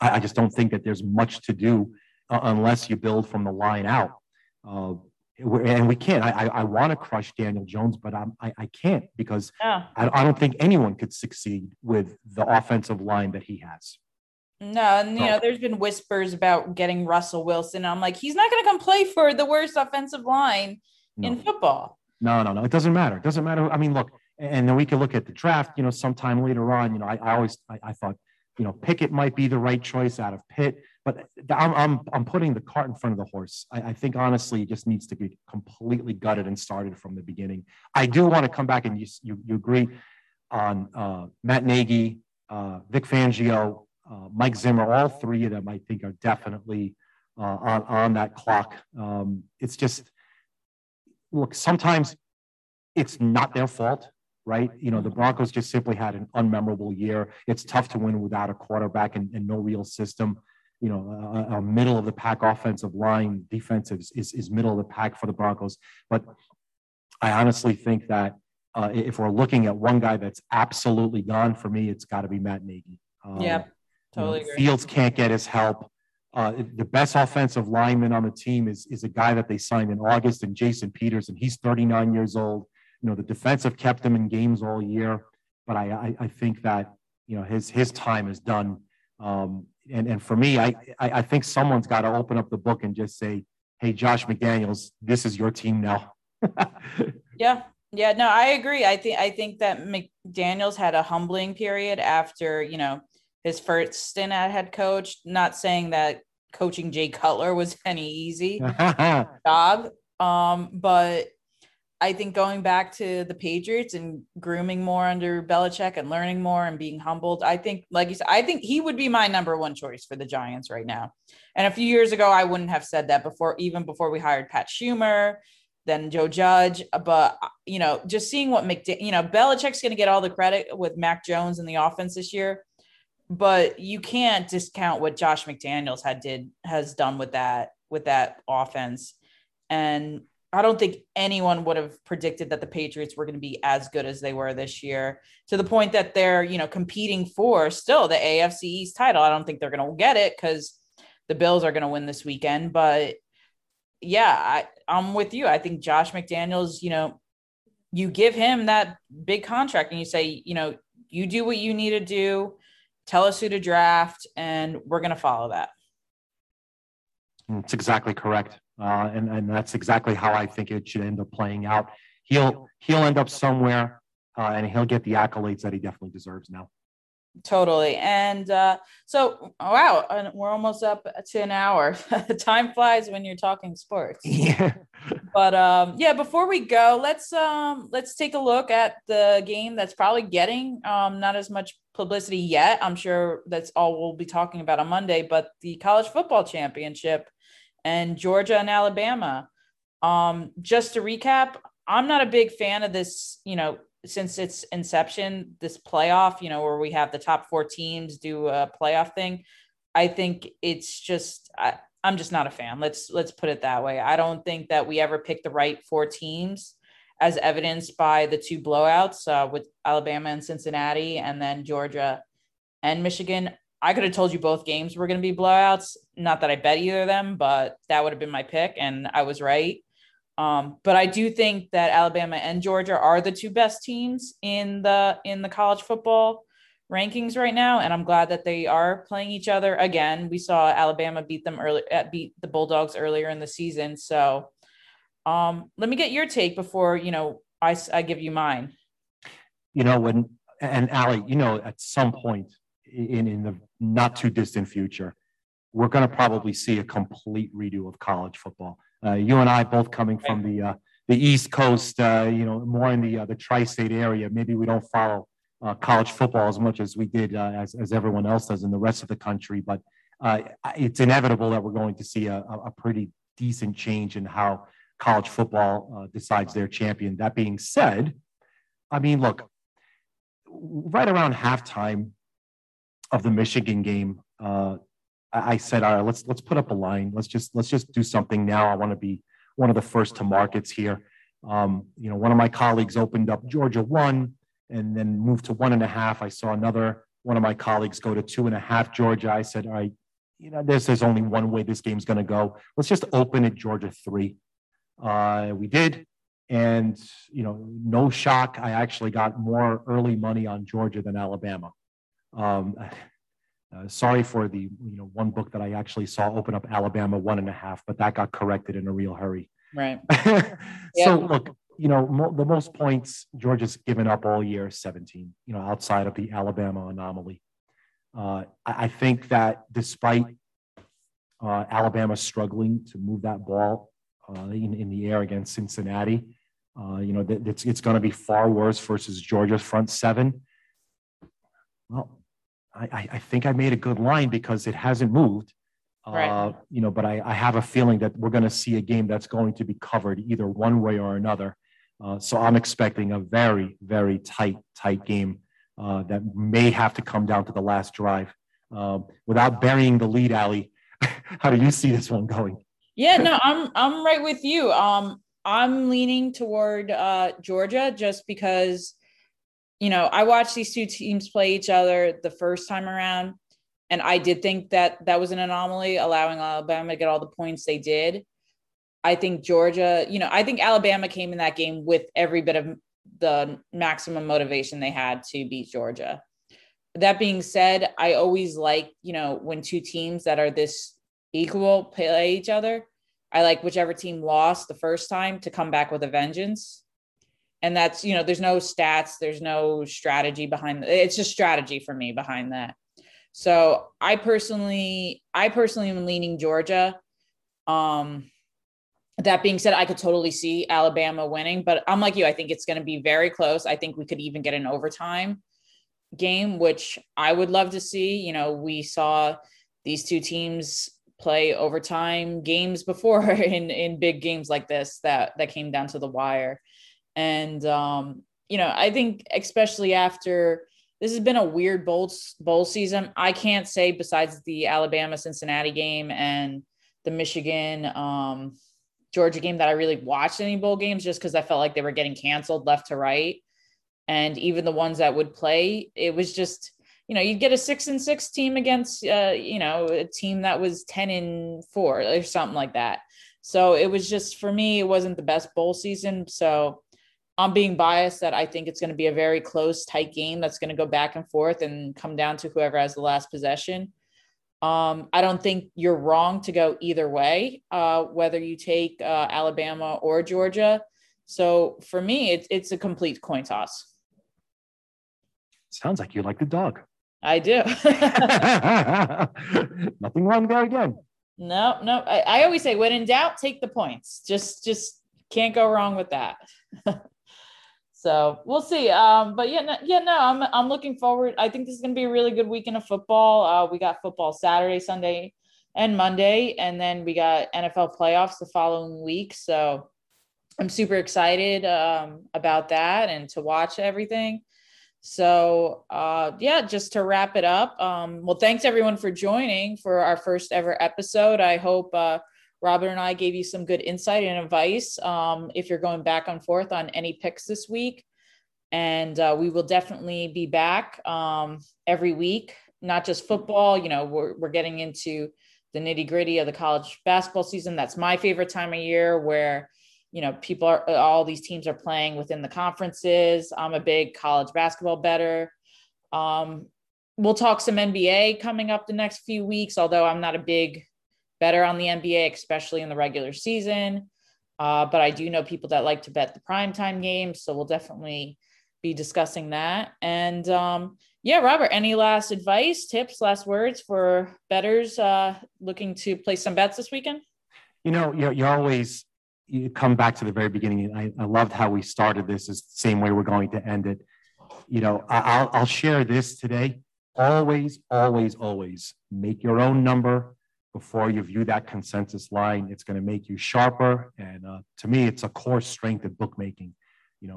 I just don't think that there's much to do unless you build from the line out. And we can't. I want to crush Daniel Jones, but I can't because I don't think anyone could succeed with the offensive line that he has. No, and there's been whispers about getting Russell Wilson. I'm like, he's not going to come play for the worst offensive line in football. No. It doesn't matter. It doesn't matter. I mean, look, and then we can look at the draft, sometime later on, I thought, Pickett might be the right choice out of Pitt, but I'm putting the cart in front of the horse. I think honestly, it just needs to be completely gutted and started from the beginning. I do want to come back and you agree on Matt Nagy, Vic Fangio, Mike Zimmer, all three of them, I think are definitely on that clock. It's just, look, sometimes it's not their fault, right? The Broncos just simply had an unmemorable year. It's tough to win without a quarterback and no real system. A middle of the pack offensive line, defensives is middle of the pack for the Broncos. But I honestly think that if we're looking at one guy that's absolutely gone for me, it's got to be Matt Nagy. Totally agree. Fields can't get his help. The best offensive lineman on the team is a guy that they signed in August, and Jason Peters, and he's 39 years old. The defensive kept him in games all year, but I think that his time is done. And for me, I think someone's got to open up the book and just say, "Hey, Josh McDaniels, this is your team now." Yeah. No, I agree. I think that McDaniels had a humbling period after his first stint at head coach, not saying that coaching Jay Cutler was any easy job. But I think going back to the Patriots and grooming more under Belichick and learning more and being humbled, I think, like you said, I think he would be my number one choice for the Giants right now. And a few years ago, I wouldn't have said that even before we hired Pat Schumer, then Joe Judge. But, just seeing what Belichick's going to get all the credit with Mac Jones in the offense this year. But you can't discount what Josh McDaniels has done with that offense. And I don't think anyone would have predicted that the Patriots were going to be as good as they were this year, to the point that they're, competing for still the AFC East title. I don't think they're going to get it because the Bills are going to win this weekend. But yeah, I'm with you. I think Josh McDaniels, you give him that big contract and you say, you do what you need to do. Tell us who to draft, and we're going to follow that. That's exactly correct. And that's exactly how I think it should end up playing out. He'll end up somewhere, and he'll get the accolades that he definitely deserves now. Totally. And wow, we're almost up to an hour. Time flies when you're talking sports. Yeah. But before we go, let's take a look at the game that's probably getting not as much publicity yet. I'm sure that's all we'll be talking about on Monday, but the college football championship and Georgia and Alabama. Just to recap, I'm not a big fan of this, since its inception, this playoff, where we have the top four teams do a playoff thing. I think it's just, I'm just not a fan. Let's put it that way. I don't think that we ever picked the right four teams, as evidenced by the two blowouts with Alabama and Cincinnati, and then Georgia and Michigan. I could have told you both games were going to be blowouts. Not that I bet either of them, but that would have been my pick, and I was right. But I do think that Alabama and Georgia are the two best teams in the college football rankings right now, and I'm glad that they are playing each other again. We saw Alabama beat them early, beat the Bulldogs earlier in the season. So let me get your take before, you know, I give you mine. You know, when, and Allie, you know, at some point in the not too distant future, we're going to probably see a complete redo of college football. You and I both coming from the East Coast, you know, more in the tri-state area. Maybe we don't follow college football as much as we did as everyone else does in the rest of the country. But it's inevitable that we're going to see a pretty decent change in how college football decides their champion. That being said, I mean, look, right around halftime of the Michigan game, I said, all right, let's put up a line. Let's just do something now. I want to be one of the first to markets here. You know, one of my colleagues opened up Georgia 1 and then moved to 1.5. I saw another one of my colleagues go to 2.5 Georgia. I said, all right, you know, there's only one way this game's going to go. Let's just open at Georgia 3. We did. And, you know, no shock, I actually got more early money on Georgia than Alabama. Sorry for the, you know, one book that I actually saw open up Alabama 1.5, but that got corrected in a real hurry. Right. So look, you know, the most points Georgia's given up all year, 17, you know, outside of the Alabama anomaly. I think that despite Alabama struggling to move that ball in the air against Cincinnati, you know, it's going to be far worse versus Georgia's front seven. Well, I think I made a good line because it hasn't moved, right. You know, but I have a feeling that we're going to see a game that's going to be covered either one way or another. So I'm expecting a very, very tight game that may have to come down to the last drive without burying the lead, Allie. How do you see this one going? Yeah, no, I'm right with you. I'm leaning toward Georgia just because, you know, I watched these two teams play each other the first time around, and I did think that that was an anomaly, allowing Alabama to get all the points they did. I think Georgia, you know, I think Alabama came in that game with every bit of the maximum motivation they had to beat Georgia. That being said, I always like, you know, when two teams that are this equal play each other, I like whichever team lost the first time to come back with a vengeance. And that's, you know, there's no stats, there's no strategy behind it's just strategy for me behind that. So I personally am leaning Georgia. That being said, I could totally see Alabama winning, but I'm like you, I think it's going to be very close. I think we could even get an overtime game, which I would love to see. You know, we saw these two teams play overtime games before in big games like this that came down to the wire. And, you know, I think especially after this has been a weird bowl season, I can't say besides the Alabama-Cincinnati game and the Michigan-Georgia game that I really watched any bowl games just because I felt like they were getting canceled left to right. And even the ones that would play, it was just, you know, you'd get a 6-6 team against, you know, a team that was 10-4 or something like that. So it was just, for me, it wasn't the best bowl season. So I'm being biased that I think it's going to be a very close, tight game that's going to go back and forth and come down to whoever has the last possession. I don't think you're wrong to go either way, whether you take Alabama or Georgia. So for me, it's a complete coin toss. Sounds like you like the dog. I do. Nothing wrong there again. No. I always say, when in doubt, take the points. Just can't go wrong with that. So we'll see. But yeah, no, I'm looking forward. I think this is going to be a really good weekend of football. We got football Saturday, Sunday, and Monday, and then we got NFL playoffs the following week. So I'm super excited about that and to watch everything. So, yeah, just to wrap it up. Well, thanks everyone for joining for our first ever episode. I hope, Robert and I gave you some good insight and advice. If you're going back and forth on any picks this week, and, we will definitely be back, every week, not just football. You know, we're getting into the nitty gritty of the college basketball season. That's my favorite time of year where, you know, all these teams are playing within the conferences. I'm a big college basketball bettor. We'll talk some NBA coming up the next few weeks, although I'm not a big better on the NBA, especially in the regular season. But I do know people that like to bet the primetime games, so we'll definitely be discussing that. And yeah, Robert, any last advice, tips, last words for bettors looking to place some bets this weekend? You come back to the very beginning, and I loved how we started this is the same way we're going to end it. I'll share this today. Always make your own number before you view that consensus line. It's going to make you sharper. And to me, it's a core strength of bookmaking.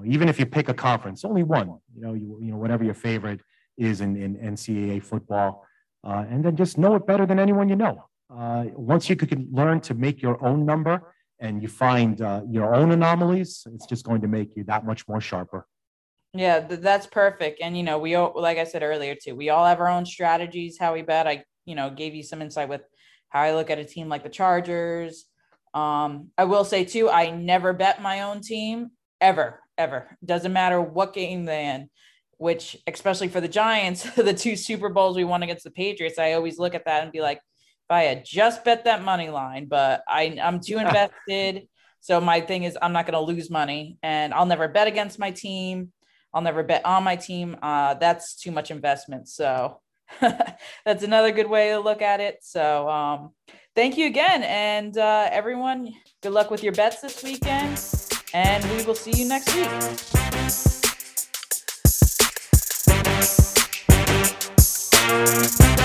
Even if you pick a conference, only one, whatever your favorite is in NCAA football, and then just know it better than anyone you know. Once you can learn to make your own number and you find your own anomalies, it's just going to make you that much more sharper. Yeah, that's perfect. And, we all, like I said earlier too, we all have our own strategies, how we bet. I, gave you some insight with how I look at a team like the Chargers. I will say too, I never bet my own team ever. Doesn't matter what game they're in, which especially for the Giants, the two Super Bowls we won against the Patriots, I always look at that and be like, if I had just bet that money line, but I'm too invested. So my thing is I'm not going to lose money, and I'll never bet against my team. I'll never bet on my team. That's too much investment. So that's another good way to look at it. So thank you again. And everyone, good luck with your bets this weekend. And we will see you next week.